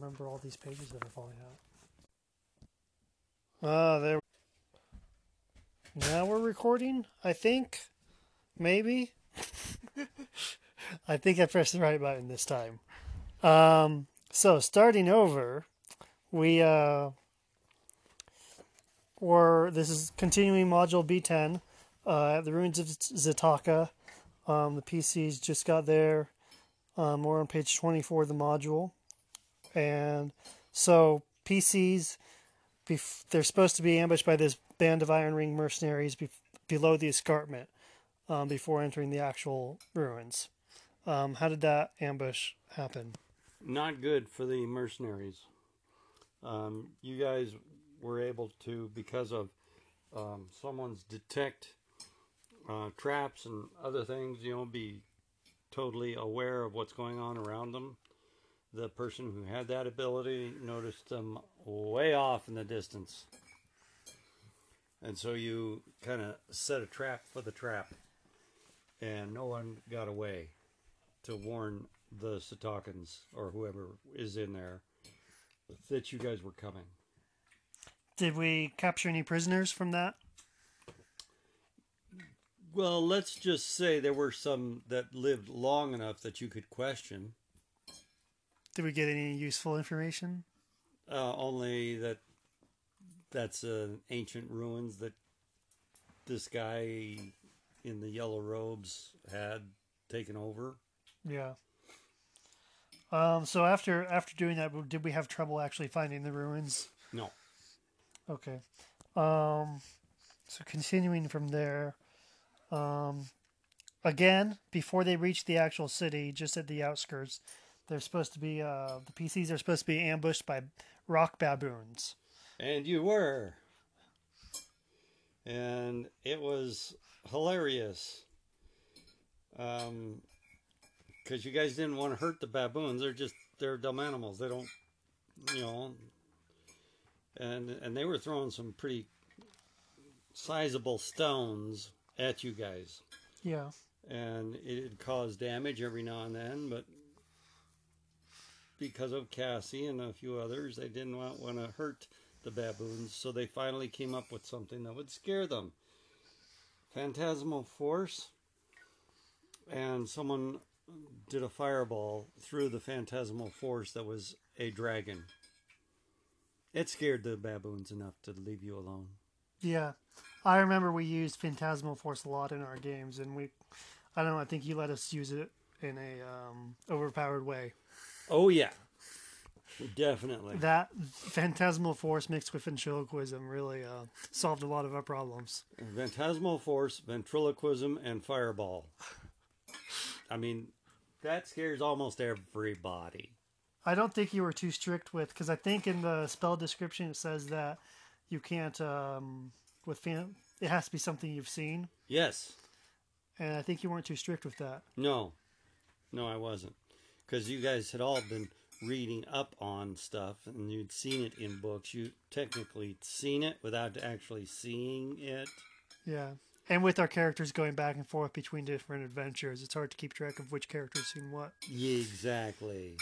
remember all these pages that are falling out. Ah, there. Now we're recording, I think. Maybe. I think I pressed the right button this time. So starting over, we this is continuing module B10, the ruins of Zataka. The PCs just got there. We're on page 24 of the module, and so PCs, they're supposed to be ambushed by this band of Iron Ring mercenaries below the escarpment before entering the actual ruins. How did that ambush happen? Not good for the mercenaries. You guys were able to, because of someone's detect traps and other things, you know, be totally aware of what's going on around them. The person who had that ability noticed them way off in the distance. And so you kind of set a trap for the trap. And no one got away to warn the Satakans or whoever is in there that you guys were coming. Did we capture any prisoners from that? Well, let's just say there were some that lived long enough that you could question. Did we get any useful information? Only that that's ancient ruins that this guy in the yellow robes had taken over. Yeah. So after doing that, did we have trouble actually finding the ruins? No. Okay. So continuing from there, again, before they reach the actual city, just at the outskirts, they're supposed to be, the PCs are supposed to be ambushed by rock baboons. And you were. And it was hilarious. Because you guys didn't want to hurt the baboons. They're dumb animals. They don't, you know. And they were throwing some pretty sizable stones at you guys. Yeah. And it caused damage every now and then, but because of Cassie and a few others, they didn't want to hurt the baboons, so they finally came up with something that would scare them. Phantasmal Force, and someone did a fireball through the Phantasmal Force that was a dragon. It scared the baboons enough to leave you alone. Yeah. I remember we used Phantasmal Force a lot in our games, and I don't know, I think you let us use it in a overpowered way. Oh, yeah. Definitely. That Phantasmal Force mixed with ventriloquism really solved a lot of our problems. Phantasmal Force, ventriloquism, and fireball. I mean, that scares almost everybody. I don't think you were too strict with, because I think in the spell description it says that you can't, it has to be something you've seen. Yes. And I think you weren't too strict with that. No. No, I wasn't. Because you guys had all been reading up on stuff, and you'd seen it in books. You technically seen it without actually seeing it. Yeah. And with our characters going back and forth between different adventures, it's hard to keep track of which character's seen what. Yeah, exactly.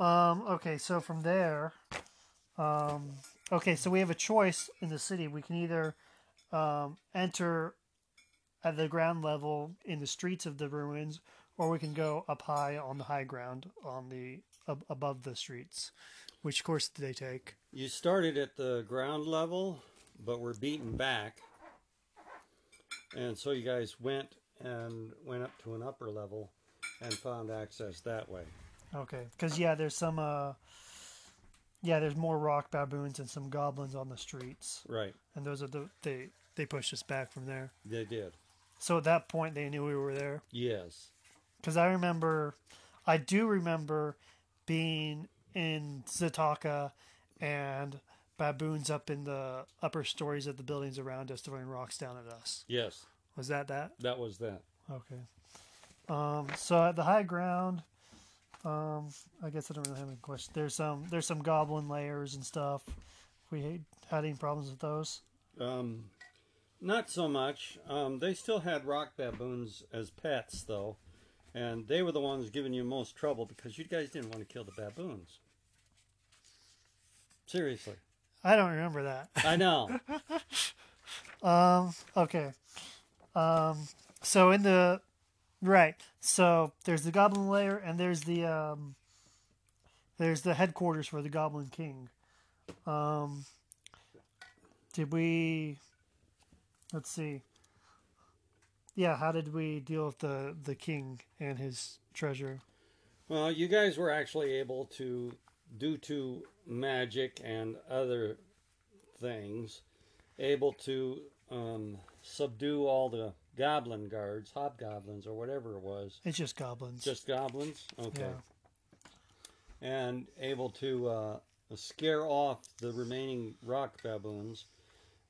Okay, so from there... okay, so we have a choice in the city. We can either enter at the ground level in the streets of the ruins, or we can go up high on the high ground on the above the streets. Which course did they take? You started at the ground level, but were beaten back. And so you guys went up to an upper level and found access that way. Okay. Because, yeah, there's some... there's more rock baboons and some goblins on the streets. Right. And those are they pushed us back from there. They did. So at that point, they knew we were there? Yes. Because I do remember being in Zataka and baboons up in the upper stories of the buildings around us throwing rocks down at us. Yes. Was that? That was that. Okay. So at the high ground, I guess I don't really have any questions. There's some goblin lairs and stuff. We had any problems with those? Not so much. They still had rock baboons as pets, though. And they were the ones giving you most trouble because you guys didn't want to kill the baboons. Seriously. I don't remember that. I know. Okay. So in the... Right. So there's the Goblin Lair and there's the headquarters for the Goblin King. Did we... Let's see. Yeah, how did we deal with the king and his treasure? Well, you guys were actually able to, due to magic and other things, able to subdue all the goblin guards, hobgoblins or whatever it was. It's just goblins. Just goblins? Okay. Yeah. And able to scare off the remaining rock baboons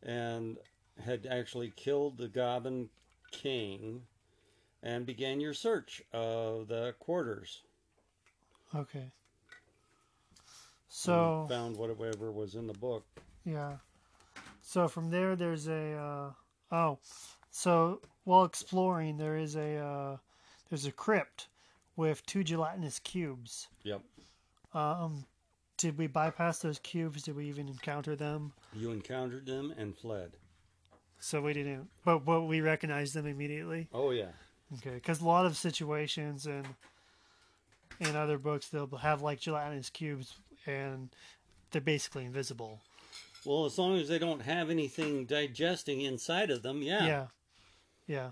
and had actually killed the goblin king and began your search of the quarters. Okay. So... And found whatever was in the book. Yeah. So from there, there's a... oh. So while exploring, there is a... there's a crypt with 2 gelatinous cubes. Yep. Did we bypass those cubes? Did we even encounter them? You encountered them and fled. So we didn't, but we recognized them immediately. Oh yeah. Okay, because a lot of situations and in other books they'll have like gelatinous cubes and they're basically invisible. Well, as long as they don't have anything digesting inside of them, yeah. Yeah. Yeah.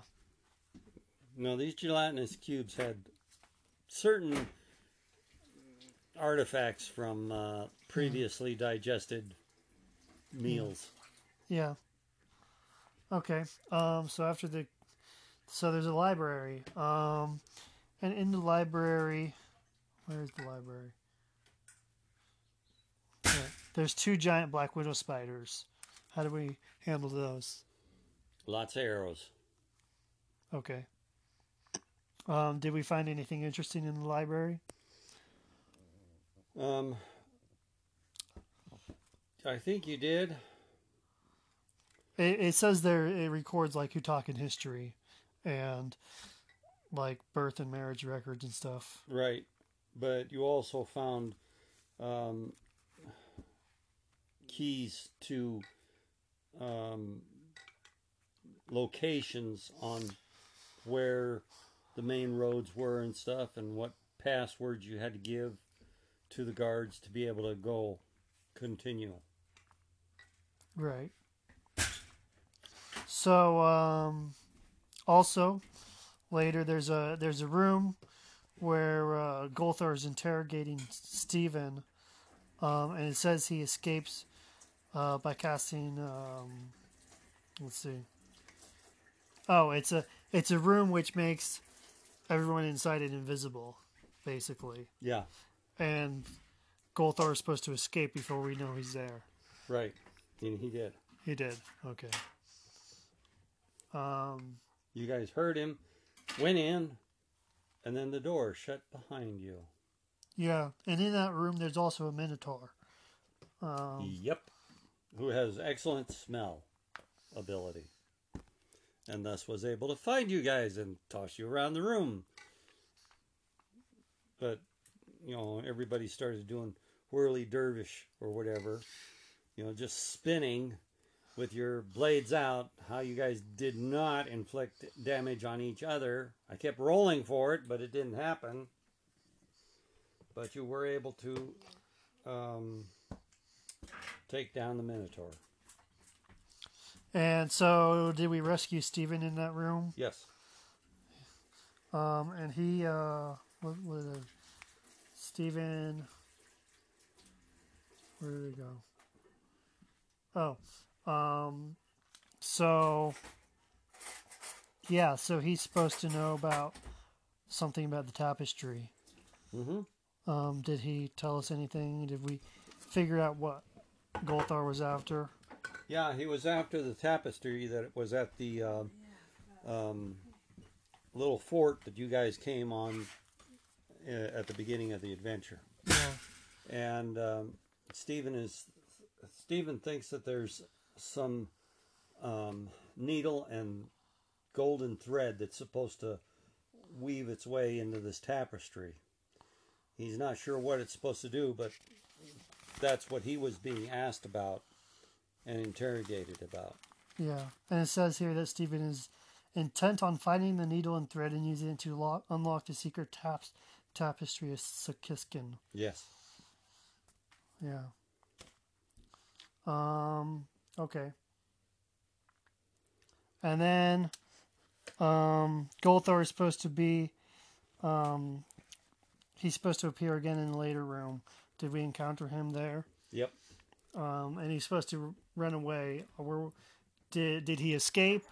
No, these gelatinous cubes had certain artifacts from previously digested meals. Yeah. Okay, so after the, so there's a library, and in the library, where's the library? Yeah, there's 2 giant black widow spiders. How do we handle those? Lots of arrows. Okay. Did we find anything interesting in the library? I think you did. It says there it records like Hutaakan history and like birth and marriage records and stuff. Right. But you also found keys to locations on where the main roads were and stuff and what passwords you had to give to the guards to be able to go continue. Right. So, also, later there's a room where Golthar is interrogating Stephen, and it says he escapes by casting. Let's see. Oh, it's a room which makes everyone inside it invisible, basically. Yeah. And Golthar is supposed to escape before we know he's there. Right, and he did. He did. Okay. You guys heard him, went in, and then the door shut behind you. Yeah, and in that room there's also a minotaur. Yep, who has excellent smell ability, and thus was able to find you guys and toss you around the room. But you know, everybody started doing whirly dervish or whatever, you know, just spinning with your blades out, how you guys did not inflict damage on each other. I kept rolling for it, but it didn't happen. But you were able to take down the Minotaur. And so, did we rescue Stephen in that room? Yes. And he, Stephen, where did he go? Oh. So yeah, so he's supposed to know about something about the tapestry. Mm-hmm. Did he tell us anything? Did we figure out what Golthar was after? Yeah, he was after the tapestry that was at the, little fort that you guys came on at the beginning of the adventure. Yeah. And, Stephen thinks that there's some needle and golden thread that's supposed to weave its way into this tapestry. He's not sure what it's supposed to do, but that's what he was being asked about and interrogated about. Yeah, and it says here that Stephen is intent on finding the needle and thread and using it to unlock the secret tapestry of Sukiskyn. Yes. Yeah. Okay. And then Golthar is supposed to be he's supposed to appear again in the later room. Did we encounter him there? Yep. And he's supposed to run away. Did he escape?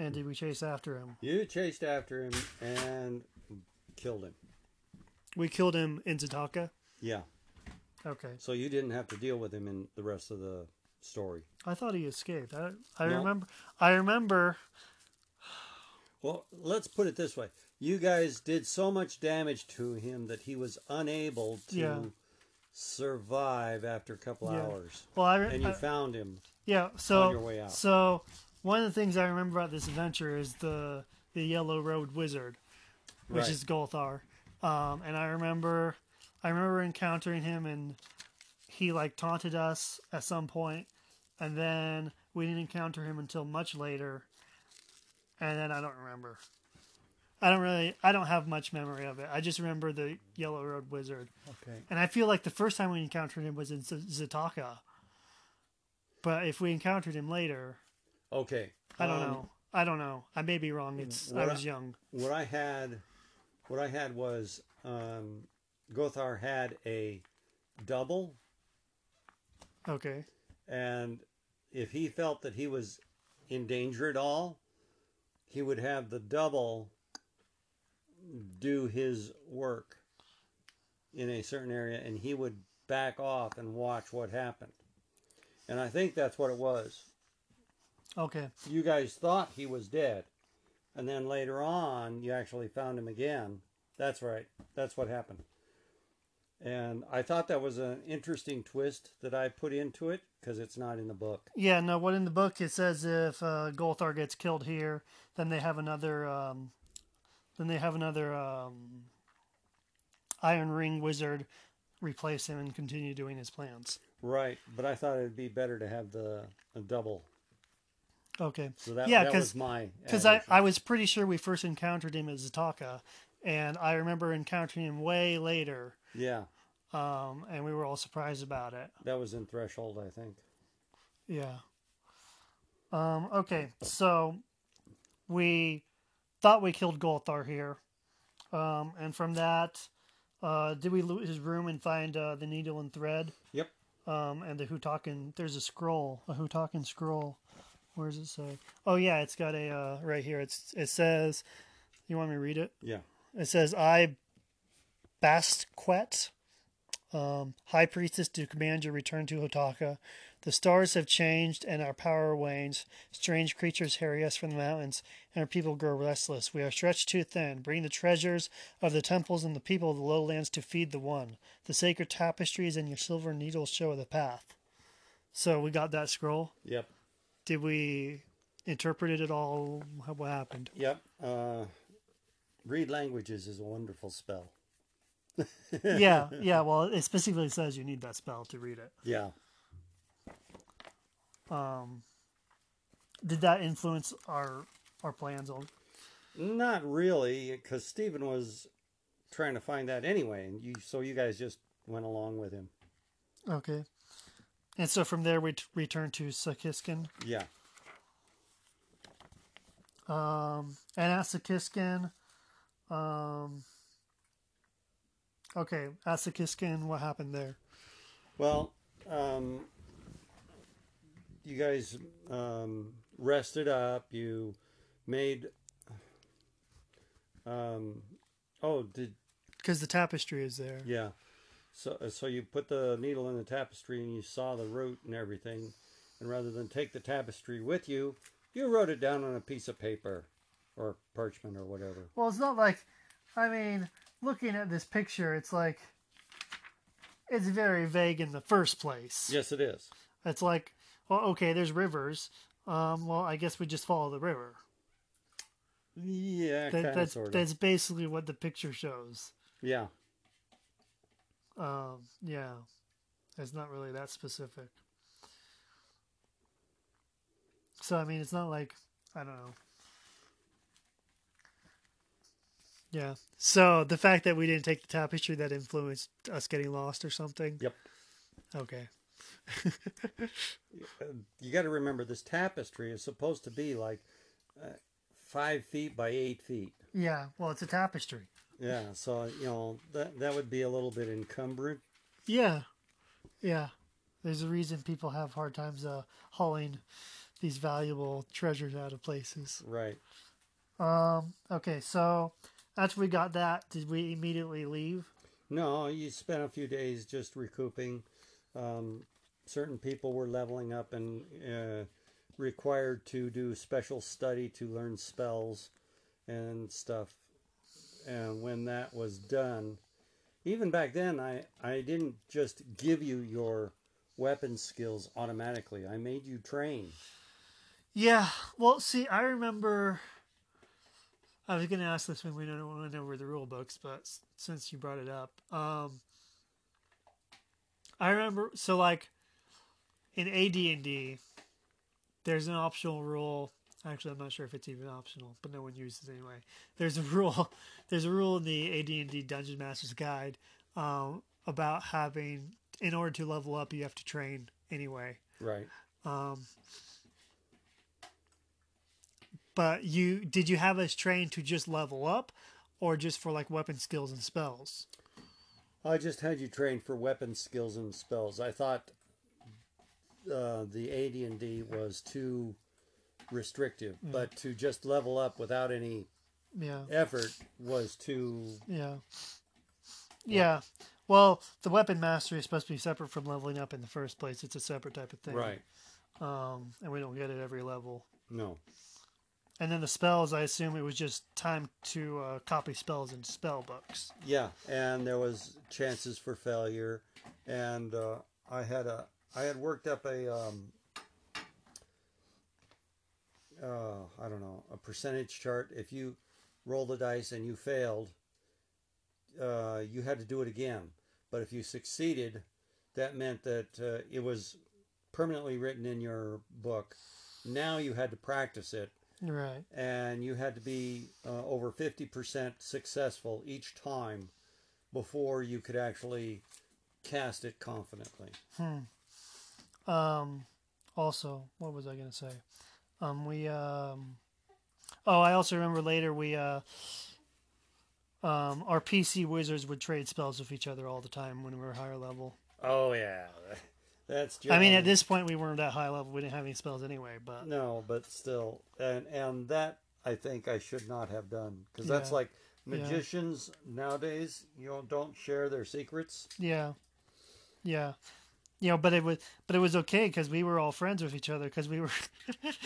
And did we chase after him? You chased after him and killed him. We killed him in Zataka? Yeah. Okay. So you didn't have to deal with him in the rest of the story. I thought he escaped. I remember. Well, let's put it this way. You guys did so much damage to him that he was unable to survive after a couple hours. Well, and you found him. Yeah. So on your way out. So one of the things I remember about this adventure is the Yellow Road Wizard, which is Golthar, and I remember encountering him, and he like taunted us at some point, and then we didn't encounter him until much later, and then I don't remember. I don't have much memory of it. I just remember the Yellow Road Wizard. Okay. And I feel like the first time we encountered him was in Zataka. But if we encountered him later, okay. I don't know. I may be wrong. I was young. What I had was Golthar had a double. Okay. And if he felt that he was in danger at all, he would have the double do his work in a certain area, and he would back off and watch what happened. And I think that's what it was. Okay. You guys thought he was dead, and then later on, you actually found him again. That's right. That's what happened. And I thought that was an interesting twist that I put into it, because it's not in the book. Yeah, no, what in the book, it says if Golthar gets killed here, then they have another Iron Ring Wizard replace him and continue doing his plans. Right, but I thought it would be better to have a double. Okay. So that was my... Because I was pretty sure we first encountered him at Zataka, and I remember encountering him way later. Yeah. And we were all surprised about it. That was in Threshold, I think. Yeah. Okay, so we thought we killed Golthar here. And from that, did we loot his room and find the needle and thread? Yep. And the Hutaakan, there's a scroll, a Hutaakan scroll. Where does it say? Oh, yeah, it's got a, right here, it says, you want me to read it? Yeah. It says, I, Bastquet, High Priestess, do command your return to Hotaka. The stars have changed and our power wanes. Strange creatures harry us from the mountains, and our people grow restless. We are stretched too thin. Bring the treasures of the temples and the people of the lowlands to feed the one. The sacred tapestries and your silver needles show the path. So we got that scroll? Yep. Did we interpret it at all? What happened? Yep. Read languages is a wonderful spell. yeah, well, it specifically says you need that spell to read it. Yeah. Did that influence our plans on? Not really, because Stephen was trying to find that anyway, and you guys just went along with him. Okay. And so from there we returned to Sukiskyn. Yeah. And at Sukiskyn, okay, at Sukiskyn, what happened there? Well, you guys rested up. You made... Because the tapestry is there. Yeah. So you put the needle in the tapestry and you saw the root and everything. And rather than take the tapestry with you, you wrote it down on a piece of paper or parchment or whatever. Well, it's not like... I mean... Looking at this picture, it's like, it's very vague in the first place. Yes, it is. It's like, well, okay, there's rivers. Well, I guess we just follow the river. Yeah, kind of, sort of. That's basically what the picture shows. Yeah. Yeah. It's not really that specific. So, I mean, it's not like, I don't know. Yeah. So, the fact that we didn't take the top history, that influenced us getting lost or something? Yep. Okay. You got to remember, this tapestry is supposed to be like 5 feet by 8 feet. Yeah, well, it's a tapestry. Yeah, so, you know, that would be a little bit encumbered. Yeah, yeah. There's a reason people have hard times hauling these valuable treasures out of places. Right. Okay, so after we got that, did we immediately leave? No, you spent a few days just recouping. Certain people were leveling up and required to do special study to learn spells and stuff. And when that was done, even back then, I didn't just give you your weapon skills automatically. I made you train. Yeah. Well, see, I remember... I was going to ask this when we don't want to know where the rule books, but since you brought it up, I remember, so like in AD&D, there's an optional rule. Actually, I'm not sure if it's even optional, but no one uses it anyway. There's a rule in the AD&D Dungeon Master's Guide about having, in order to level up, you have to train anyway. Right. But did you have us train to just level up, or just for like weapon skills and spells? I just had you train for weapon skills and spells. I thought the AD&D was too restrictive, but to just level up without any effort was too... Yeah. Well, the weapon mastery is supposed to be separate from leveling up in the first place. It's a separate type of thing. Right. And we don't get it every level. No. And then the spells, I assume it was just time to copy spells into spell books. Yeah, and there was chances for failure, and I had worked up a I don't know, a percentage chart. If you roll the dice and you failed, you had to do it again. But if you succeeded, that meant that it was permanently written in your book. Now you had to practice it. Right. And you had to be over 50% successful each time before you could actually cast it confidently. Also, what was I going to say? I also remember later our PC wizards would trade spells with each other all the time when we were higher level. Oh, yeah. That's generally... I mean, at this point, we weren't that high level. We didn't have any spells anyway, but... No, but still. And that, I think, I should not have done. Because that's like magicians nowadays, you know, don't share their secrets. Yeah. Yeah. You know, but it was okay because we were all friends with each other because we were...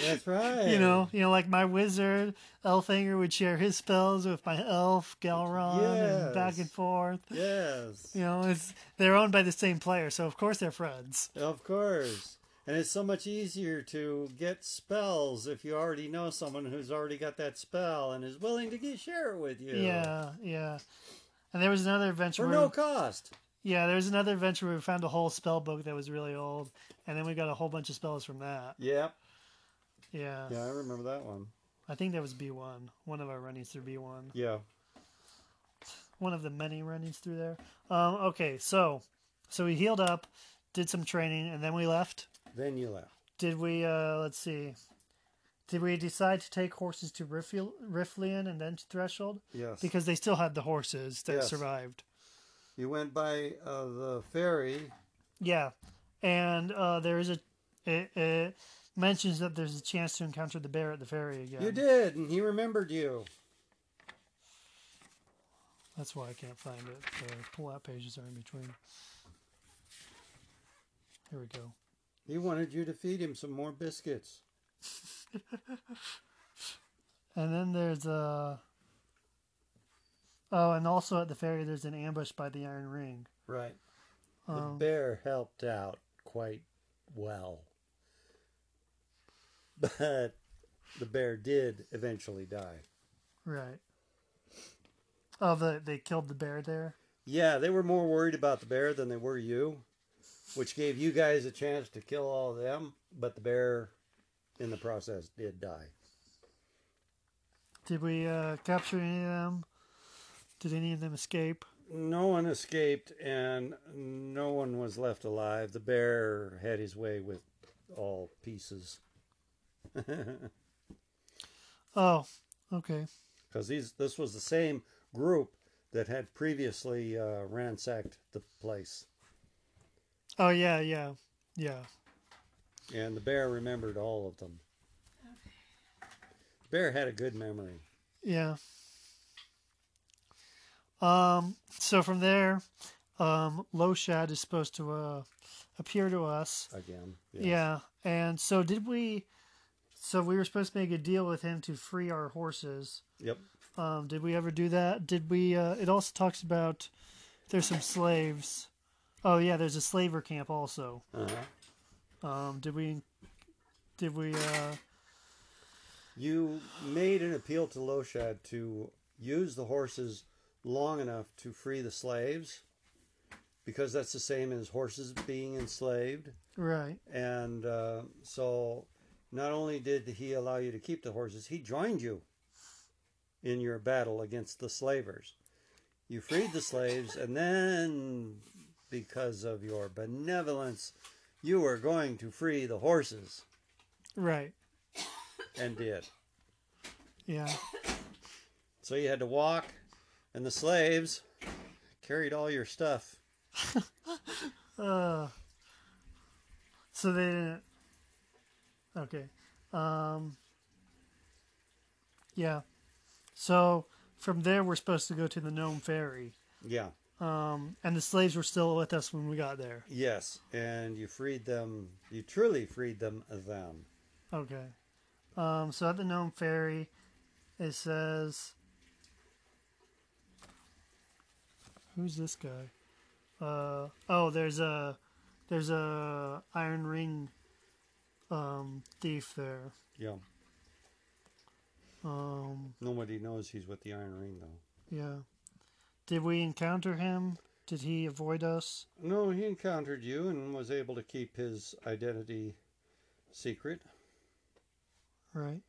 That's right. You know, like my wizard, Elfinger, would share his spells with my elf, Galron, and back and forth. Yes. You know, they're owned by the same player, so of course they're friends. Of course. And it's so much easier to get spells if you already know someone who's already got that spell and is willing to share it with you. Yeah. And there was another adventure... For no cost. Yeah, there was another adventure where we found a whole spell book that was really old, and then we got a whole bunch of spells from that. Yep. Yeah. Yeah, I remember that one. I think that was B1. One of our runnings through B1. Yeah. One of the many runnings through there. Okay, so we healed up, did some training, and then we left? Then you left. Did we, let's see, did we decide to take horses to Rifllian and then to Threshold? Yes. Because they still had the horses that survived. You went by the ferry. Yeah. And there is it mentions that there's a chance to encounter the bear at the ferry again. You did, and he remembered you. That's why I can't find it. The pull-out pages are in between. Here we go. He wanted you to feed him some more biscuits. And then there's a... Oh, and also at the ferry, there's an ambush by the Iron Ring. Right. The bear helped out quite well. But the bear did eventually die. Right. Oh, they killed the bear there? Yeah, they were more worried about the bear than they were you, which gave you guys a chance to kill all of them, but the bear, in the process, did die. Did we capture any of them? Did any of them escape? No one escaped, and no one was left alive. The bear had his way with all pieces. Oh, okay. Because this was the same group that had previously ransacked the place. Oh, yeah, yeah, yeah. And the bear remembered all of them. Bear had a good memory. Yeah. So from there, Loshad is supposed to appear to us. Again. Yes. Yeah. And so we were supposed to make a deal with him to free our horses. Yep. Did we ever do that? Did we, it also talks about there's some slaves. Oh yeah, there's a slaver camp also. Uh-huh. You made an appeal to Loshad to use the horses long enough to free the slaves, because that's the same as horses being enslaved. Right. And so not only did he allow you to keep the horses, he joined you in your battle against the slavers. You freed the slaves, and then because of your benevolence, you were going to free the horses. Right. And did. Yeah. So you had to walk, and the slaves carried all your stuff. So they didn't. Okay. Yeah. So from there, we're supposed to go to the Gnome Ferry. Yeah. And the slaves were still with us when we got there. Yes. And you freed them. You truly freed them. Okay. So at the Gnome Ferry, it says, who's this guy? There's a Iron Ring thief there. Yeah. Nobody knows he's with the Iron Ring though. Yeah. Did we encounter him? Did he avoid us? No, he encountered you and was able to keep his identity secret. Right.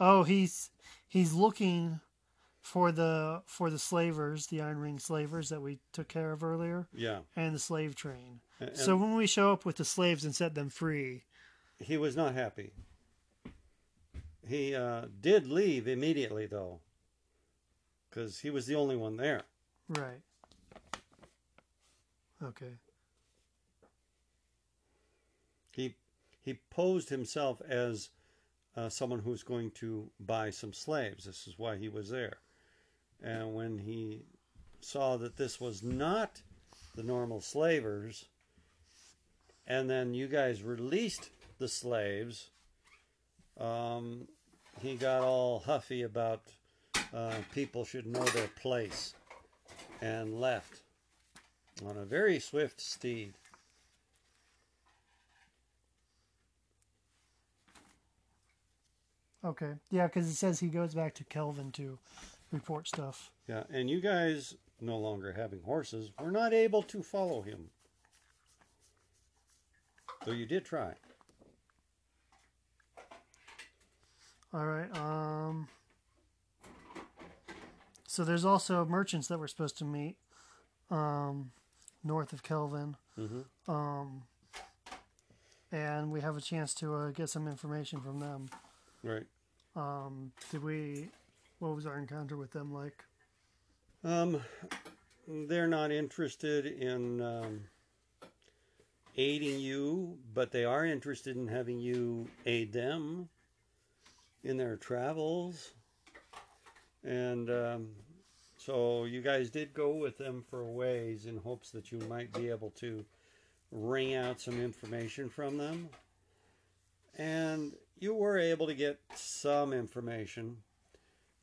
Oh, he's looking for the slavers, the Iron Ring slavers that we took care of earlier. Yeah. And the slave train. So when we show up with the slaves and set them free, he was not happy. He did leave immediately though, because he was the only one there. Right. Okay. He posed himself as someone who's going to buy some slaves. This is why he was there. And when he saw that this was not the normal slavers, and then you guys released the slaves, he got all huffy about people should know their place and left on a very swift steed. Okay. Yeah, because he says he goes back to Kelvin to report stuff. Yeah, and you guys, no longer having horses, were not able to follow him. Though you did try. All right. So there's also merchants that we're supposed to meet north of Kelvin. Mm-hmm. And we have a chance to get some information from them. Right. What was our encounter with them like? They're not interested in aiding you, but they are interested in having you aid them in their travels. And so you guys did go with them for a ways in hopes that you might be able to wring out some information from them. And you were able to get some information.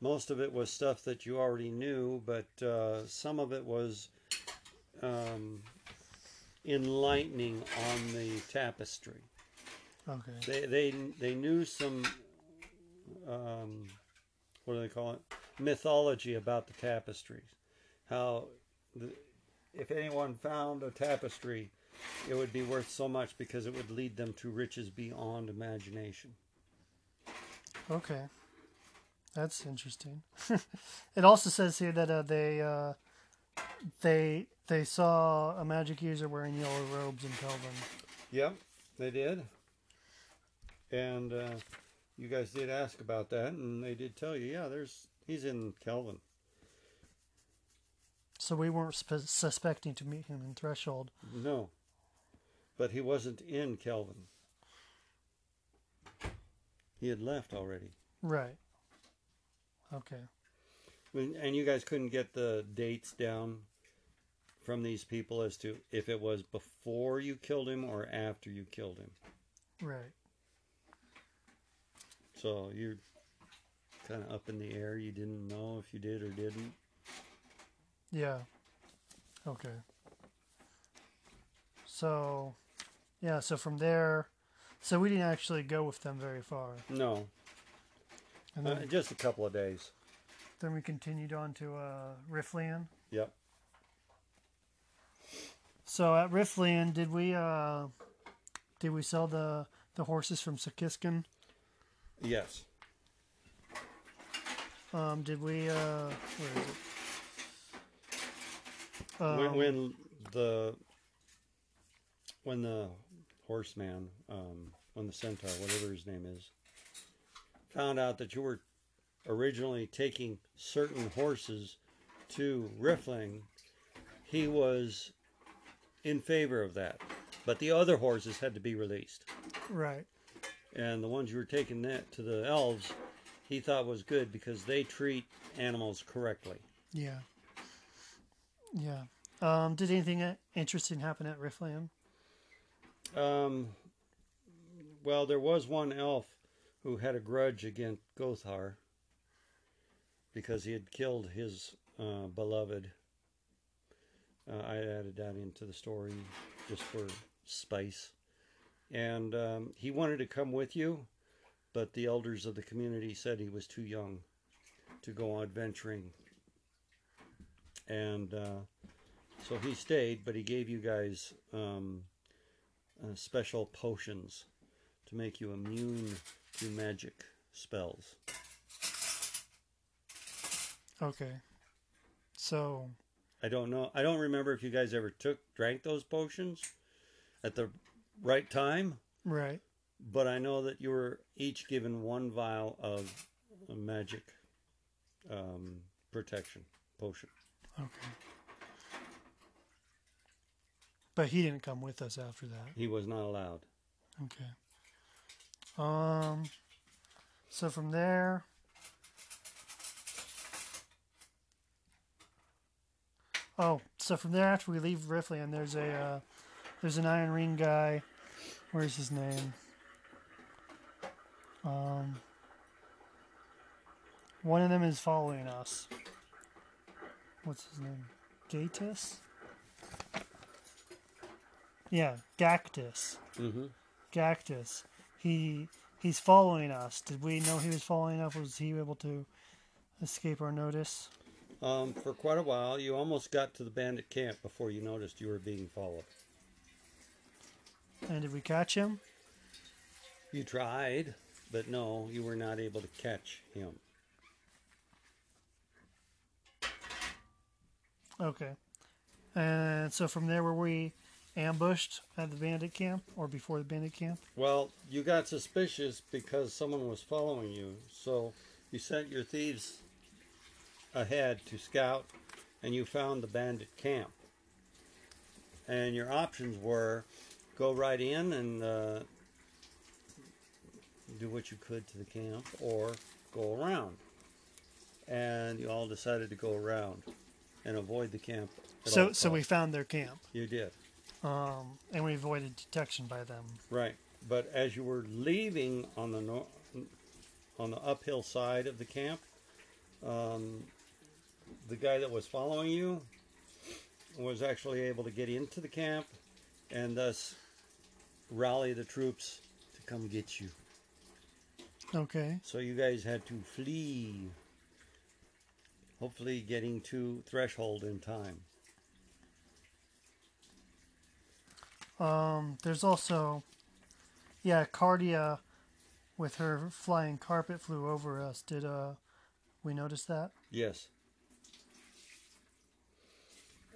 Most of it was stuff that you already knew, but some of it was enlightening on the tapestry. Okay. They knew some what do they call it? mythology about the tapestries. How if anyone found a tapestry, it would be worth so much because it would lead them to riches beyond imagination. Okay. That's interesting. It also says here that they saw a magic user wearing yellow robes in Kelvin. Yep, they did. And you guys did ask about that, and they did tell you, yeah, he's in Kelvin. So we weren't suspecting to meet him in Threshold. No, but he wasn't in Kelvin. He had left already. Right. Okay. And you guys couldn't get the dates down from these people as to if it was before you killed him or after you killed him. Right. So you're kind of up in the air. You didn't know if you did or didn't. Yeah. Okay. So, yeah, so from there... So we didn't actually go with them very far. No. And then, just a couple of days. Then we continued on to Rifllian. Yep. So at Rifllian, did we sell the horses from Sukiskyn? Yes. Did we? Where is it? When the horseman, when the centaur, whatever his name is, found out that you were originally taking certain horses to Rifllian, he was in favor of that. But the other horses had to be released. Right. And the ones you were taking that to the elves, he thought was good because they treat animals correctly. Yeah. Yeah. Did anything interesting happen at Rifllian? Well, there was one elf who had a grudge against Golthar because he had killed his beloved. I added that into the story just for spice. And he wanted to come with you, but the elders of the community said he was too young to go on adventuring. And so he stayed, but he gave you guys special potions to make you immune to magic spells. Okay. So... I don't know. I don't remember if you guys ever drank those potions at the right time. Right. But I know that you were each given one vial of magic protection potion. Okay. But he didn't come with us after that. He was not allowed. Okay. So from there... Oh, so from there, after we leave Rifllian, there's an Iron Ring guy. Where's his name? One of them is following us. What's his name? Gactus? Yeah, Gactus. Mm-hmm. Gactus. He's following us. Did we know he was following us? Was he able to escape our notice? For quite a while, you almost got to the bandit camp before you noticed you were being followed. And did we catch him? You tried, but no, you were not able to catch him. Okay. And so from there, were we ambushed at the bandit camp or before the bandit camp? Well, you got suspicious because someone was following you, so you sent your thieves ahead to scout, and you found the bandit camp, and your options were go right in and do what you could to the camp, or go around. And you all decided to go around and avoid the camp. So we found their camp. You did. And we avoided detection by them. Right. But as you were leaving on the uphill side of the camp, the guy that was following you was actually able to get into the camp and thus rally the troops to come get you. Okay. So you guys had to flee Hopefully getting to Threshold in time. There's also, yeah, Cardia with her flying carpet flew over us. Did we notice that? Yes.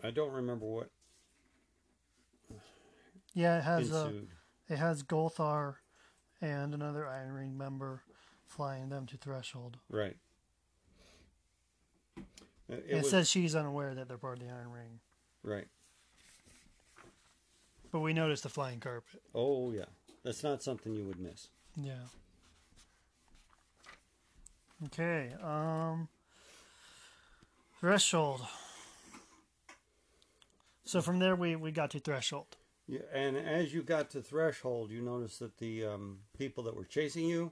I don't remember what. Yeah, it has Golthar and another Iron Ring member flying them to Threshold. Right. It says she's unaware that they're part of the Iron Ring. Right. But we noticed the flying carpet. Oh, yeah. That's not something you would miss. Yeah. Okay. Threshold. So from there, we got to Threshold. Yeah, and as you got to Threshold, you noticed that the people that were chasing you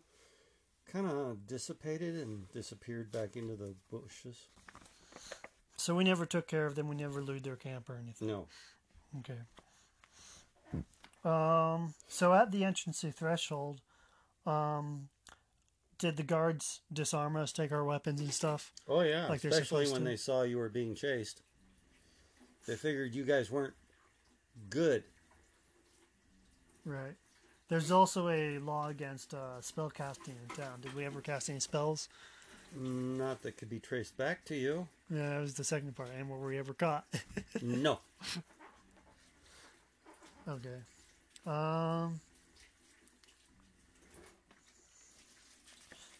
kind of dissipated and disappeared back into the bushes. So we never took care of them. We never looted their camp or anything. No. Okay. So at the entrance to Threshold, did the guards disarm us, take our weapons and stuff? Oh, yeah. Like especially when they saw you were being chased. They figured you guys weren't good. Right. There's also a law against spell casting in town. Did we ever cast any spells? Not that could be traced back to you. Yeah, that was the second part. And were we ever caught? No. Okay.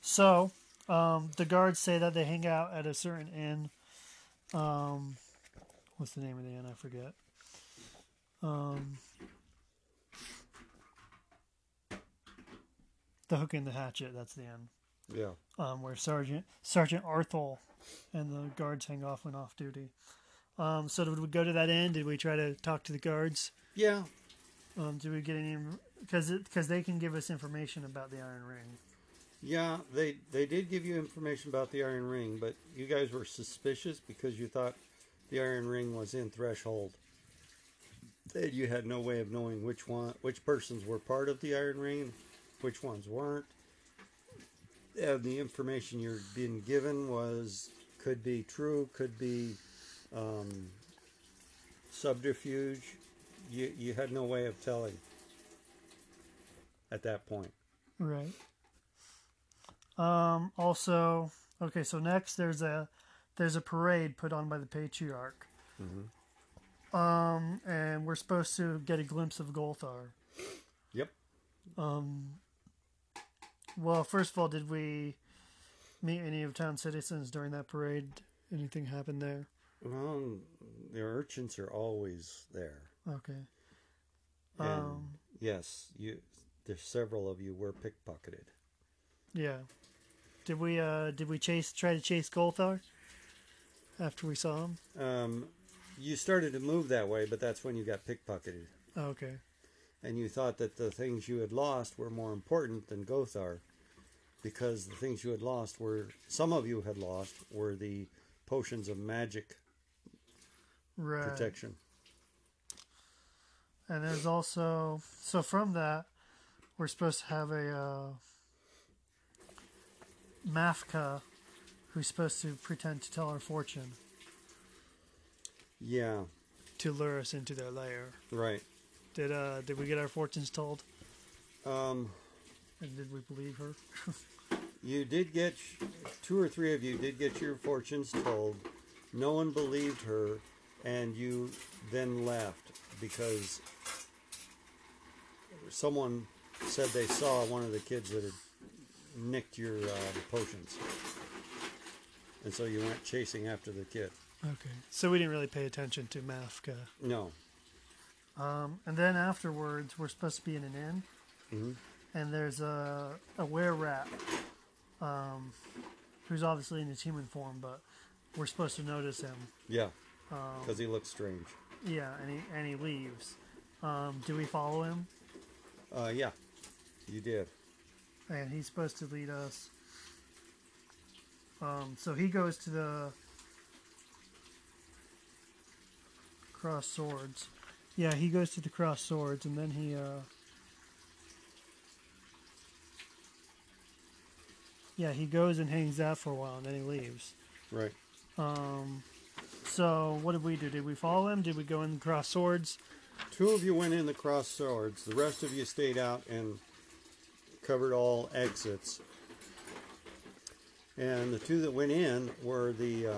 So the guards say that they hang out at a certain inn. What's the name of the inn? I forget. The Hook and the Hatchet. That's the inn. Yeah. Where Sergeant Arthol and the guards hang off when off duty. So did we go to that inn? Did we try to talk to the guards? Yeah. Did we get any? Because they can give us information about the Iron Ring. Yeah, they did give you information about the Iron Ring, but you guys were suspicious because you thought the Iron Ring was in Threshold. You had no way of knowing which persons were part of the Iron Ring, which ones weren't. And the information you're being given could be true, could be subterfuge. You had no way of telling at that point. Right. Also, okay, so next there's a parade put on by the Patriarch. Mm-hmm. And we're supposed to get a glimpse of Golthar. Yep. Well, first of all, did we meet any of town citizens during that parade? Anything happened there? Well, the urchins are always there. Okay. And yes, there's several of you were pickpocketed. Yeah. Did we try to chase Golthar after we saw him? You started to move that way, but that's when you got pickpocketed. Okay. And you thought that the things you had lost were more important than Golthar, because the things you had lost were the potions of magic protection. And there's also, so from that, we're supposed to have a Mafka, who's supposed to pretend to tell our fortune. Yeah. To lure us into their lair. Right. Did we get our fortunes told? And did we believe her? You did get, two or three of you did get your fortunes told. No one believed her, and you then left because someone said they saw one of the kids that had nicked your potions. And so you went chasing after the kid. Okay. So we didn't really pay attention to Mafka. No. And then afterwards, we're supposed to be in an inn. Mm-hmm. And there's a were-rat, who's obviously in his human form, but we're supposed to notice him. Yeah, because he looks strange. Yeah, and he leaves. Do we follow him? Yeah, you did. And he's supposed to lead us. So he goes to the Cross Swords. Yeah, he goes to the Cross Swords, and then he... he goes and hangs out for a while, and then he leaves. Right. So what did we do? Did we follow him? Did we go in and cross swords? Two of you went in the cross swords. The rest of you stayed out and covered all exits. And the two that went in were the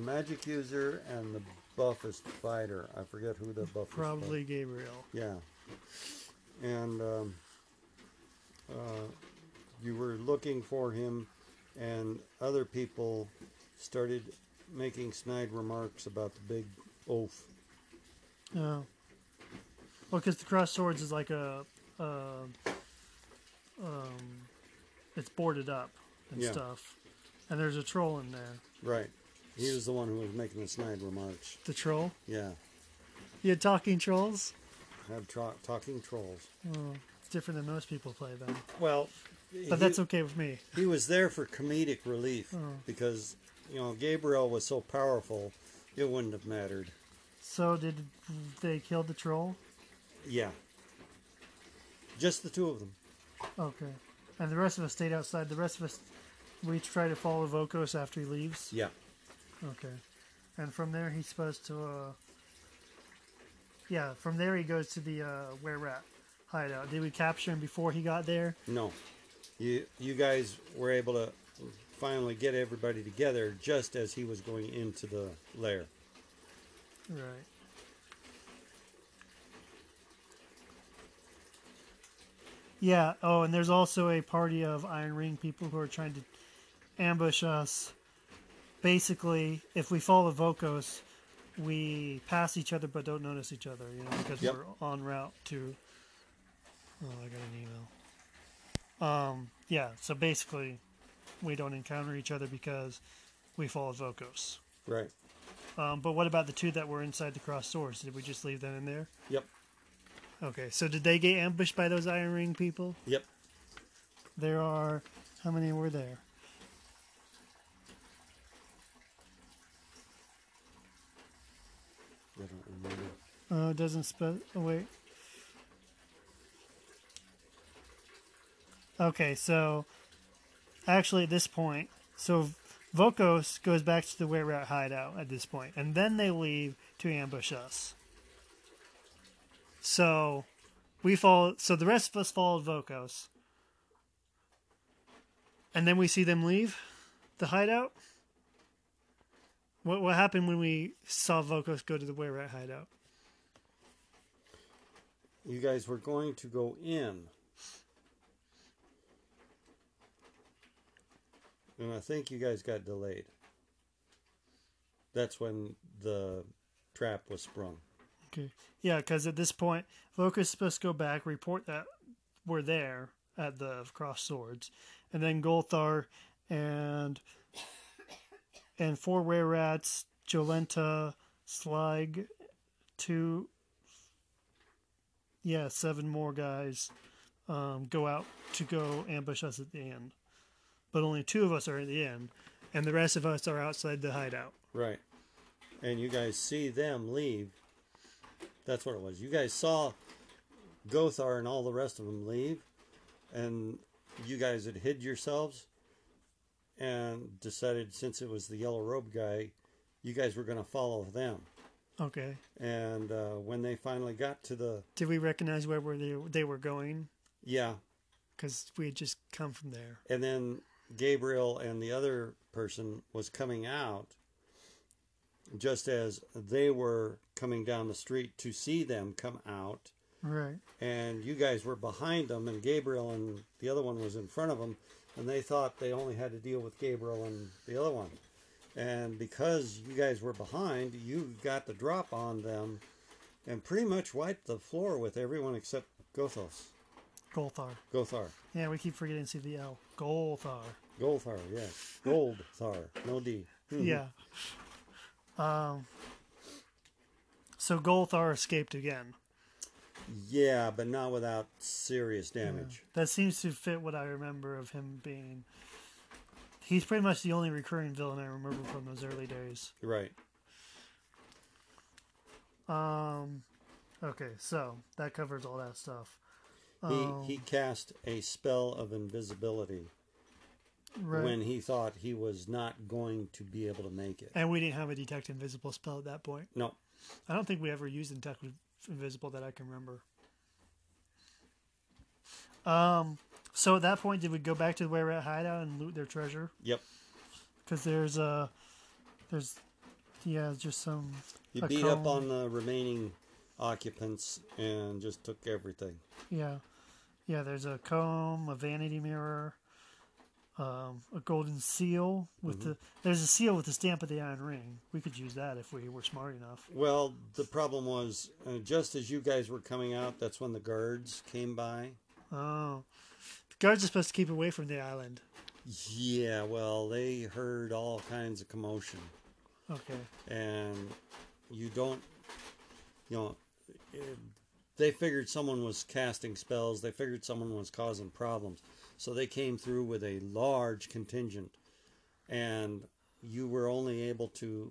magic user and the buffest fighter. I forget who the buffest. Probably fighter. Gabriel. Yeah. And you were looking for him, and other people started making snide remarks about the big oaf. Oh. Well, because the cross swords is like a... it's boarded up and stuff. And there's a troll in there. Right. He was the one who was making the snide remarks. The troll? Yeah. You had talking trolls? I have talking trolls. Oh, it's different than most people play them. Well... But that's okay with me. He was there for comedic relief because, you know, Gabriel was so powerful, it wouldn't have mattered. So did they kill the troll? Yeah. Just the two of them. Okay. And the rest of us stayed outside. The rest of us, we try to follow Vokos after he leaves? Yeah. Okay. And from there, he's supposed to, yeah, from there he goes to the were-rat hideout. Did we capture him before he got there? No. You guys were able to finally get everybody together just as he was going into the lair. Right. Yeah, oh, and there's also a party of Iron Ring people who are trying to ambush us. Basically, if we follow Vokos, we pass each other but don't notice each other, you know, because we're en route to... Oh, I got an email. Yeah, so basically, we don't encounter each other because we follow Vokos. Right. But what about the two that were inside the cross swords? Did we just leave them in there? Yep. Okay, so did they get ambushed by those Iron Ring people? Yep. There are... How many were there? I don't remember. Oh, it doesn't... Oh, wait. Okay, so... Actually, at this point... So, Vokos goes back to the were-rat hideout at this point, and then they leave to ambush us. So, we follow. So the rest of us followed Vokos, and then we see them leave the hideout. What happened when we saw Vokos go to the were-rat hideout? You guys were going to go in, and I think you guys got delayed. That's when the trap was sprung. Okay. Yeah, because at this point, Vokos is supposed to go back, report that we're there at the cross swords, and then Golthar and four were-rats, Jolenta, Slig, seven more guys go out to go ambush us at the end. But only two of us are at the end, and the rest of us are outside the hideout. Right. And you guys see them leave. That's what it was. You guys saw Golthar and all the rest of them leave, and you guys had hid yourselves and decided, since it was the yellow robe guy, you guys were going to follow them. Okay. And when they finally got to the... Did we recognize where they were going? Yeah. Because we had just come from there. And then Gabriel and the other person was coming out just as they were coming down the street to see them come out. Right. And you guys were behind them, and Gabriel and the other one was in front of them, and they thought they only had to deal with Gabriel and the other one. And because you guys were behind, you got the drop on them and pretty much wiped the floor with everyone except Gothos. Golthar. Yeah, we keep forgetting to see the L. Golthar, yeah. Golthar, no D. Mm-hmm. Yeah. So Golthar escaped again. Yeah, but not without serious damage. Yeah. That seems to fit what I remember of him being. He's pretty much the only recurring villain I remember from those early days. Right. Okay, so that covers all that stuff. He cast a spell of invisibility right. when he thought he was not going to be able to make it. And we didn't have a Detect Invisible spell at that point. No. I don't think we ever used Detect Invisible that I can remember. So at that point, did we go back to the Were Rat hideout and loot their treasure? Yep. Because there's just some... You beat up on the remaining occupants and just took everything. Yeah. Yeah, there's a comb, a vanity mirror, a golden seal with mm-hmm. There's a seal with the stamp of the Iron Ring. We could use that if we were smart enough. Well, the problem was, just as you guys were coming out, that's when the guards came by. Oh. The guards are supposed to keep away from the island. Yeah, well, they heard all kinds of commotion. Okay. And you don't, you know, they figured someone was casting spells. They figured someone was causing problems. So they came through with a large contingent. And you were only able to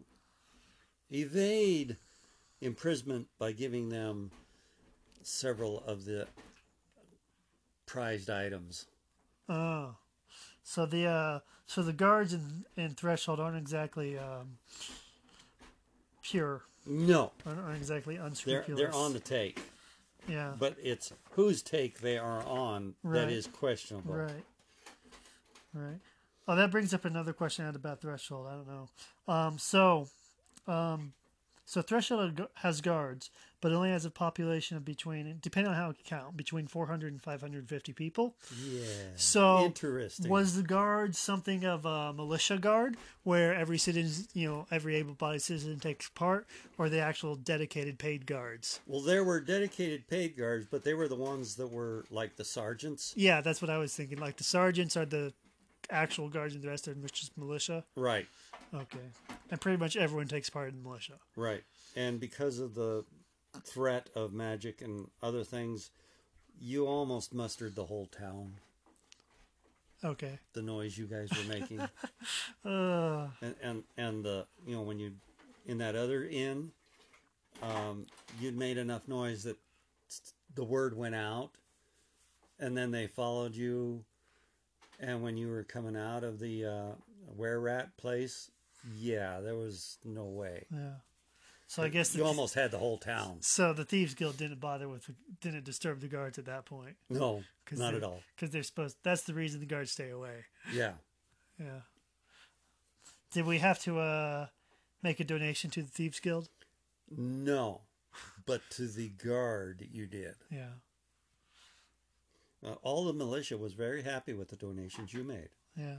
evade imprisonment by giving them several of the prized items. Oh. So the guards in Threshold aren't exactly pure. No. Aren't exactly unscrupulous. They're on the take. Yeah. But it's whose take they are on that is questionable. Right. Right. Oh, that brings up another question I had about Threshold. I don't know. So Threshold has guards, but only has a population of between, depending on how you count, between 400 and 550 people. Yeah. So interesting. Was the guard something of a militia guard, where every citizen, you know, every able-bodied citizen takes part, or the actual dedicated paid guards? Well, there were dedicated paid guards, but they were the ones that were like the sergeants. Yeah, that's what I was thinking. Like the sergeants are the actual guards, and the rest of them are just militia. Right. Okay. And pretty much everyone takes part in the militia. Right. And because of the threat of magic and other things, you almost mustered the whole town. Okay. The noise you guys were making. And the, you know, when you, in that other inn, you'd made enough noise that the word went out, and then they followed you. And when you were coming out of the Were Rat place, yeah, there was no way. Yeah. So I guess you almost had the whole town. So the Thieves Guild didn't disturb the guards at that point. No, not at all. Because they're supposed. That's the reason the guards stay away. Yeah. Yeah. Did we have to make a donation to the Thieves Guild? No, but to the guard you did. Yeah. All the militia was very happy with the donations you made. Yeah.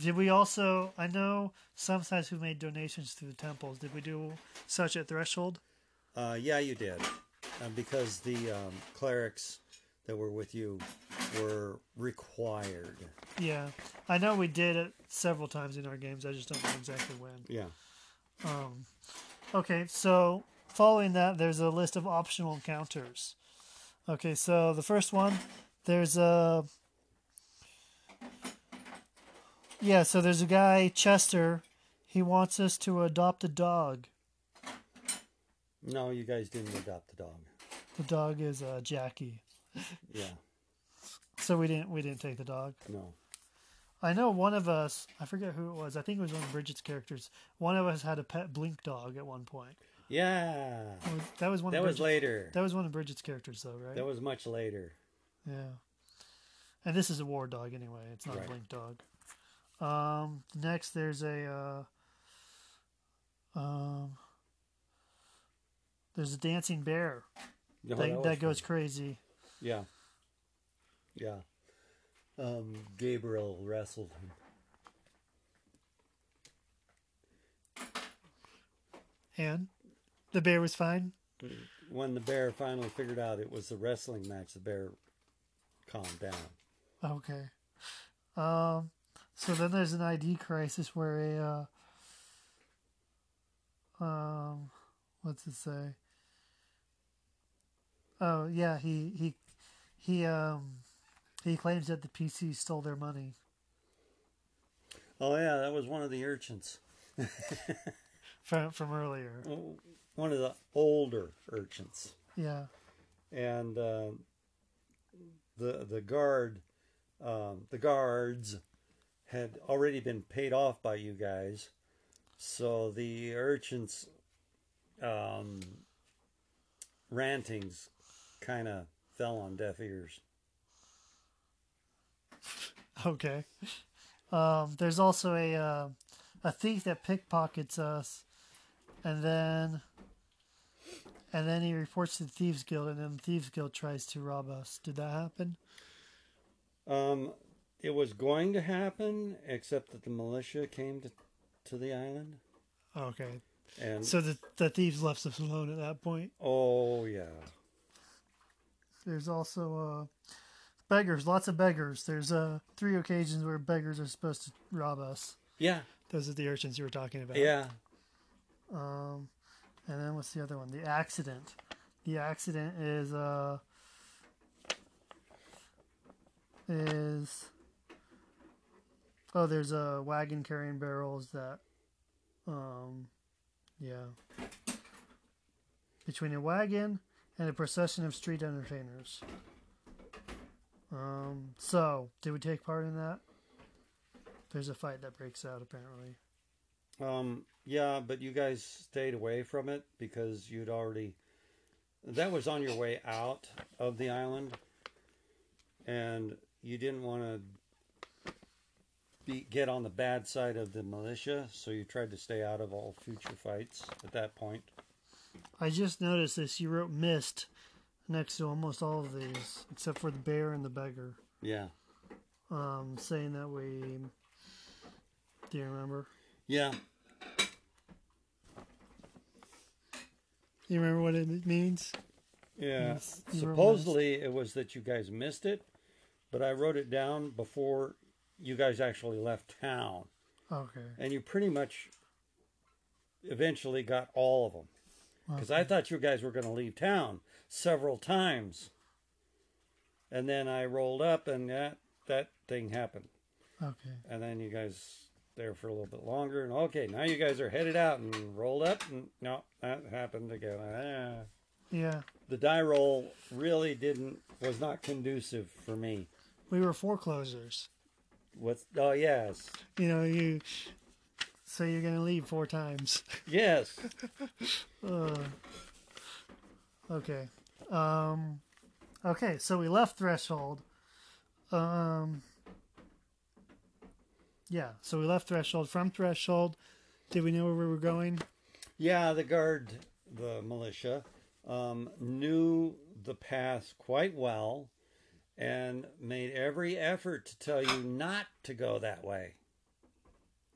Did we also, I know sometimes we made donations to the temples. Did we do such at Threshold? Yeah, you did. Because the clerics that were with you were required. Yeah. I know we did it several times in our games. I just don't know exactly when. Yeah. Okay, so following that, there's a list of optional encounters. Okay, so the first one, there's a... Yeah, so there's a guy, Chester. He wants us to adopt a dog. No, you guys didn't adopt the dog. The dog is Jackie. Yeah. So we didn't take the dog? No. I know one of us, I forget who it was, I think it was one of Bridget's characters, one of us had a pet Blink dog at one point. Yeah. That was later. That was one of Bridget's characters, though, right? That was much later. Yeah. And this is a war dog, anyway. It's not a Blink dog. Next, there's a dancing bear that goes crazy. Yeah. Yeah. Gabriel wrestled him. And the bear was fine? When the bear finally figured out it was the wrestling match, the bear calmed down. Okay. So then there's an ID crisis where what's it say? Oh yeah, he claims that the PC stole their money. Oh yeah, that was one of the urchins from earlier. One of the older urchins. Yeah. And the guards had already been paid off by you guys. So the urchin's rantings kind of fell on deaf ears. Okay. There's also a thief that pickpockets us, and then he reports to the Thieves Guild, and then the Thieves Guild tries to rob us. Did that happen? It was going to happen, except that the militia came to the island. Okay. And so the thieves left us alone at that point. Oh yeah. There's also beggars, lots of beggars. There's 3 occasions where beggars are supposed to rob us. Yeah. Those are the urchins you were talking about. Yeah. And then what's the other one? The accident. The accident is oh, there's a wagon carrying barrels that yeah. Between a wagon and a procession of street entertainers. So, did we take part in that? There's a fight that breaks out, apparently. Yeah, but you guys stayed away from it because you'd already... That was on your way out of the island. And you didn't want to get on the bad side of the militia, so you tried to stay out of all future fights at that point. I just noticed this. You wrote missed next to almost all of these, except for the bear and the beggar. Yeah. Saying that we... Do you remember? Yeah. You remember what it means? Yeah. Supposedly it was that you guys missed it, but I wrote it down before you guys actually left town. Okay. And you pretty much eventually got all of them. Because okay. I thought you guys were going to leave town several times. And then I rolled up and that thing happened. Okay. And then you guys... there for a little bit longer, and okay, now you guys are headed out and rolled up, and no, that happened again. Ah. Yeah, the die roll really was not conducive for me. We were foreclosers. What? Oh yes. You know you. So you're gonna leave 4 times. Yes. Okay. Okay. So we left Threshold. Yeah, so we left Threshold. From Threshold, did we know where we were going? Yeah, the guard, the militia, knew the path quite well and made every effort to tell you not to go that way.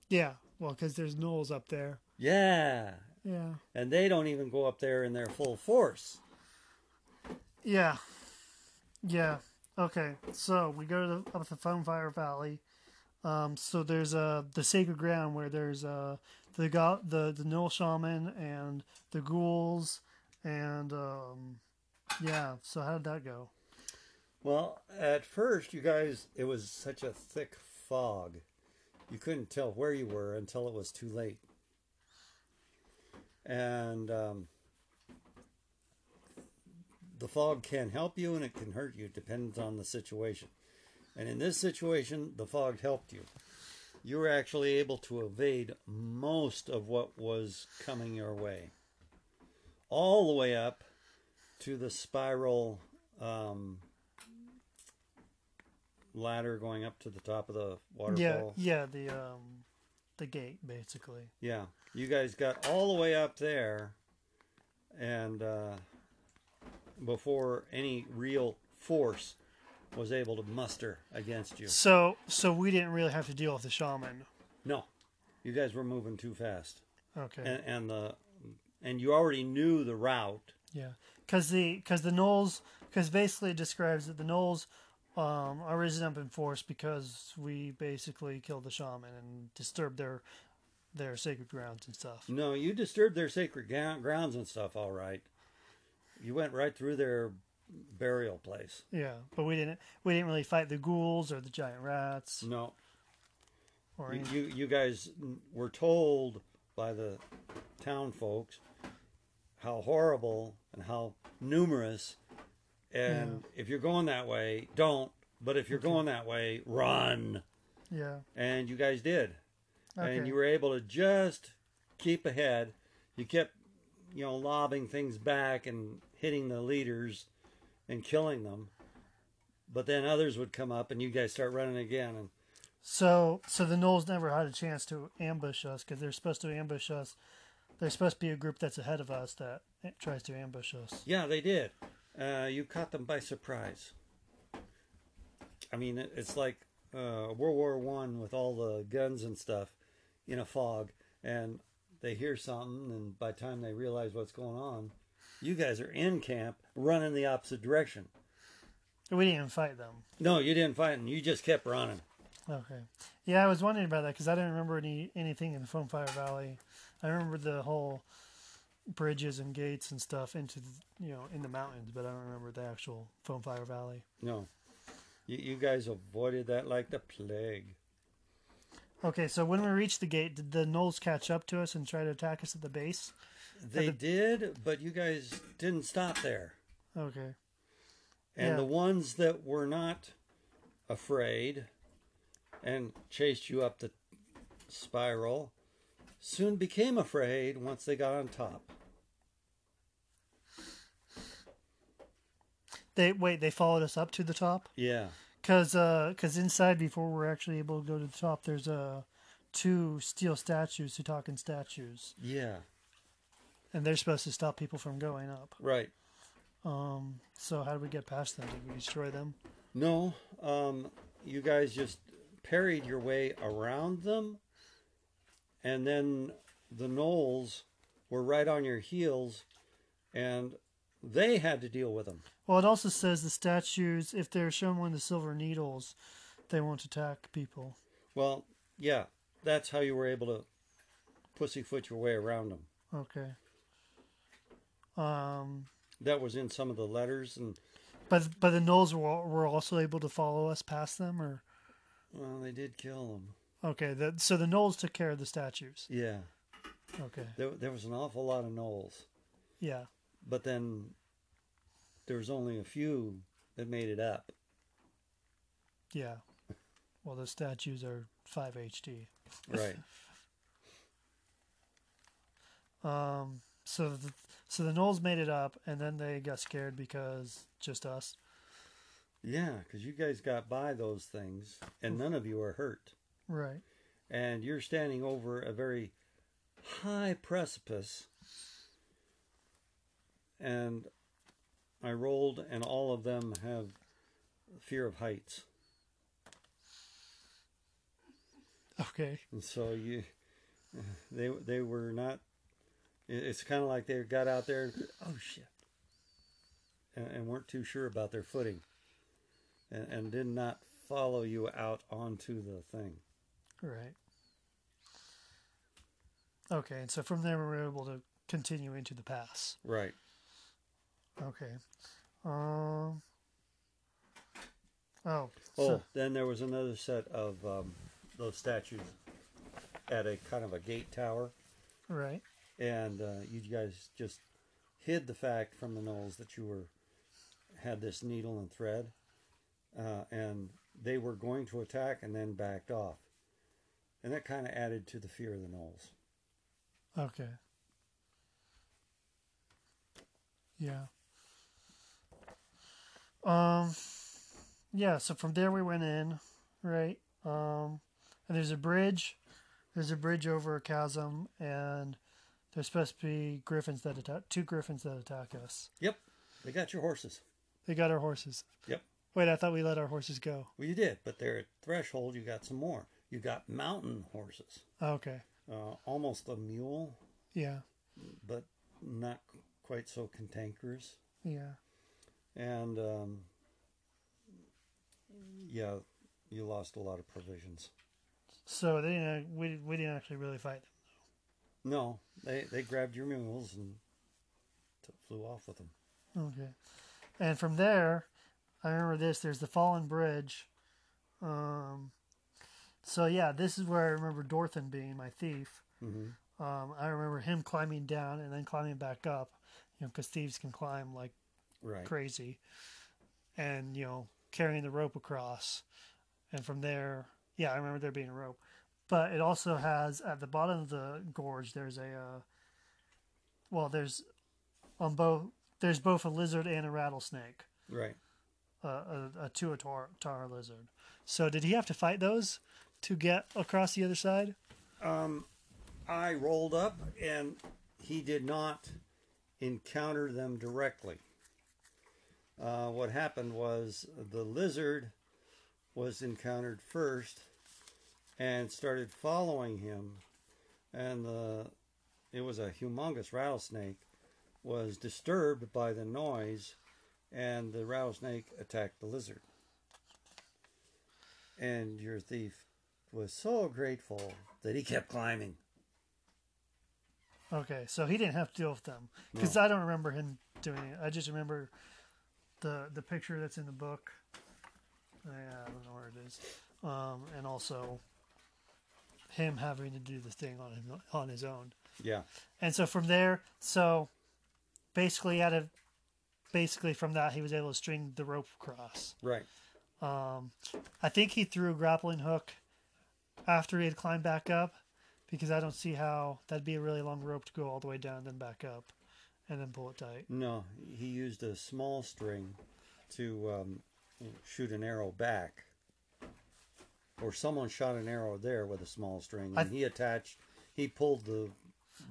Yeah, well, because there's gnolls up there. Yeah. Yeah. And they don't even go up there in their full force. Yeah. Yeah. Okay, so we go up the Foam Fire Valley. So there's the sacred ground where there's the gnoll shaman and the ghouls and yeah. So how did that go? Well, at first, you guys, it was such a thick fog, you couldn't tell where you were until it was too late. And the fog can help you and it can hurt you. It depends on the situation. And in this situation, the fog helped you. You were actually able to evade most of what was coming your way. All the way up to the spiral ladder going up to the top of the waterfall. Yeah, the gate, basically. Yeah, you guys got all the way up there and before any real force was able to muster against you. So we didn't really have to deal with the shaman. No. You guys were moving too fast. Okay. And you already knew the route. Yeah. Cuz the gnolls, cuz basically it describes that the gnolls are risen up in force because we basically killed the shaman and disturbed their sacred grounds and stuff. No, you disturbed their sacred grounds and stuff, all right. You went right through their burial place. Yeah, but we didn't really fight the ghouls or the giant rats. No. Or you guys were told by the town folks how horrible and how numerous, and yeah. If you're going that way, don't, but if you're going that way, run. Yeah. And you guys did. Okay. And you were able to just keep ahead. You kept, you know, lobbing things back and hitting the leaders and killing them. But then others would come up and you guys start running again. And so the Gnolls never had a chance to ambush us, because they're supposed to ambush us. They're supposed to be a group that's ahead of us that tries to ambush us. Yeah, they did. You caught them by surprise. I mean, it's like World War I with all the guns and stuff in a fog. And they hear something, and by the time they realize what's going on, you guys are in camp running the opposite direction. We didn't even fight them. No, you didn't fight them. You just kept running. Okay. Yeah, I was wondering about that because I didn't remember anything in the Foam Fire Valley. I remember the whole bridges and gates and stuff into the, you know, in the mountains, but I don't remember the actual Foam Fire Valley. No. You guys avoided that like the plague. Okay, so when we reached the gate, did the Gnolls catch up to us and try to attack us at the base? They did, but you guys didn't stop there. Okay. And yeah, the ones that were not afraid and chased you up the spiral soon became afraid once they got on top. They followed us up to the top? Yeah. Because inside, before we're actually able to go to the top, there's two steel statues, Hutaakan statues. Yeah. And they're supposed to stop people from going up. Right. So how did we get past them? Did we destroy them? No. You guys just parried your way around them. And then the Gnolls were right on your heels. And they had to deal with them. Well, it also says the statues, if they're shown one of the silver needles, they won't attack people. Well, yeah. That's how you were able to pussyfoot your way around them. Okay. That was in some of the letters, and but the Gnolls were also able to follow us past them, or well, they did kill them. Okay, so the Gnolls took care of the statues. Yeah. Okay. There was an awful lot of Gnolls. Yeah. But then there was only a few that made it up. Yeah. Well, the statues are 5 HD. Right. So the Gnolls made it up, and then they got scared because just us. Yeah, because you guys got by those things, and none of you are hurt. Right. And you're standing over a very high precipice, and I rolled, and all of them have fear of heights. Okay. And so they were not. It's kind of like they got out there and, oh shit, and weren't too sure about their footing, and did not follow you out onto the thing. Right. Okay, and so from there we were able to continue into the pass. Right. Okay. Then there was another set of those statues at a kind of a gate tower. Right. And you guys just hid the fact from the Gnolls that you had this needle and thread. And they were going to attack and then backed off. And that kind of added to the fear of the Gnolls. Okay. Yeah. Yeah, so from there we went in, right? And there's a bridge. There's a bridge over a chasm, and there's supposed to be griffins that attack, two griffins that attack us. Yep. They got your horses. They got our horses. Yep. Wait, I thought we let our horses go. Well, you did, but they're at Threshold. You got some more. You got mountain horses. Okay. Almost a mule. Yeah. But not quite so cantankerous. Yeah. And, yeah, you lost a lot of provisions. So they didn't, we didn't actually really fight them. No, they grabbed your mules and flew off with them. Okay. And from there, I remember this. There's the fallen bridge. So, yeah, this is where I remember Dorthan being my thief. Mm-hmm. I remember him climbing down and then climbing back up, you know, because thieves can climb like crazy. And, you know, carrying the rope across. And from there, Yeah, I remember there being a rope. But it also has, at the bottom of the gorge, there's a, well, there's on both, there's both a lizard and a rattlesnake. Right. A tuatara lizard. So did he have to fight those to get across the other side? I rolled up, and he did not encounter them directly. What happened was the lizard was encountered first and started following him, and it was a humongous rattlesnake, was disturbed by the noise, and the rattlesnake attacked the lizard. And your thief was so grateful that he kept climbing. Okay, so he didn't have to deal with them. Because no. I don't remember him doing it. I just remember the picture that's in the book. Yeah, I don't know where it is. And also him having to do the thing on his own. Yeah. And so from there, so basically from that, he was able to string the rope across. Right. I think he threw a grappling hook after he had climbed back up, because I don't see how that'd be a really long rope to go all the way down and then back up and then pull it tight. No, he used a small string to shoot an arrow back. Or someone shot an arrow there with a small string, and he pulled the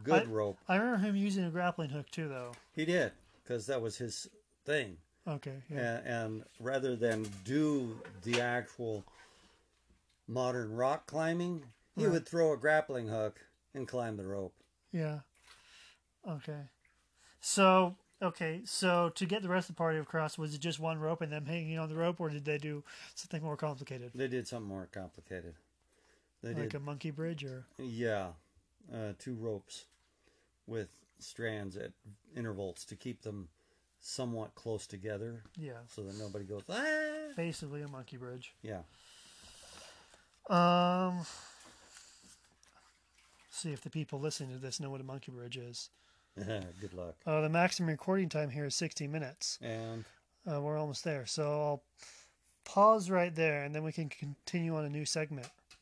good rope. I remember him using a grappling hook too, though. He did, because that was his thing. Okay. Yeah. And rather than do the actual modern rock climbing, he would throw a grappling hook and climb the rope. Yeah. Okay. So to get the rest of the party across, was it just one rope and them hanging on the rope, or did they do something more complicated? They did something more complicated. They like did, a monkey bridge, or? Yeah. 2 ropes with strands at intervals to keep them somewhat close together. Yeah. So that nobody goes, ah! Basically a monkey bridge. Yeah. See if the people listening to this know what a monkey bridge is. Good luck. The maximum recording time here is 60 minutes. And? We're almost there. So I'll pause right there, and then we can continue on a new segment.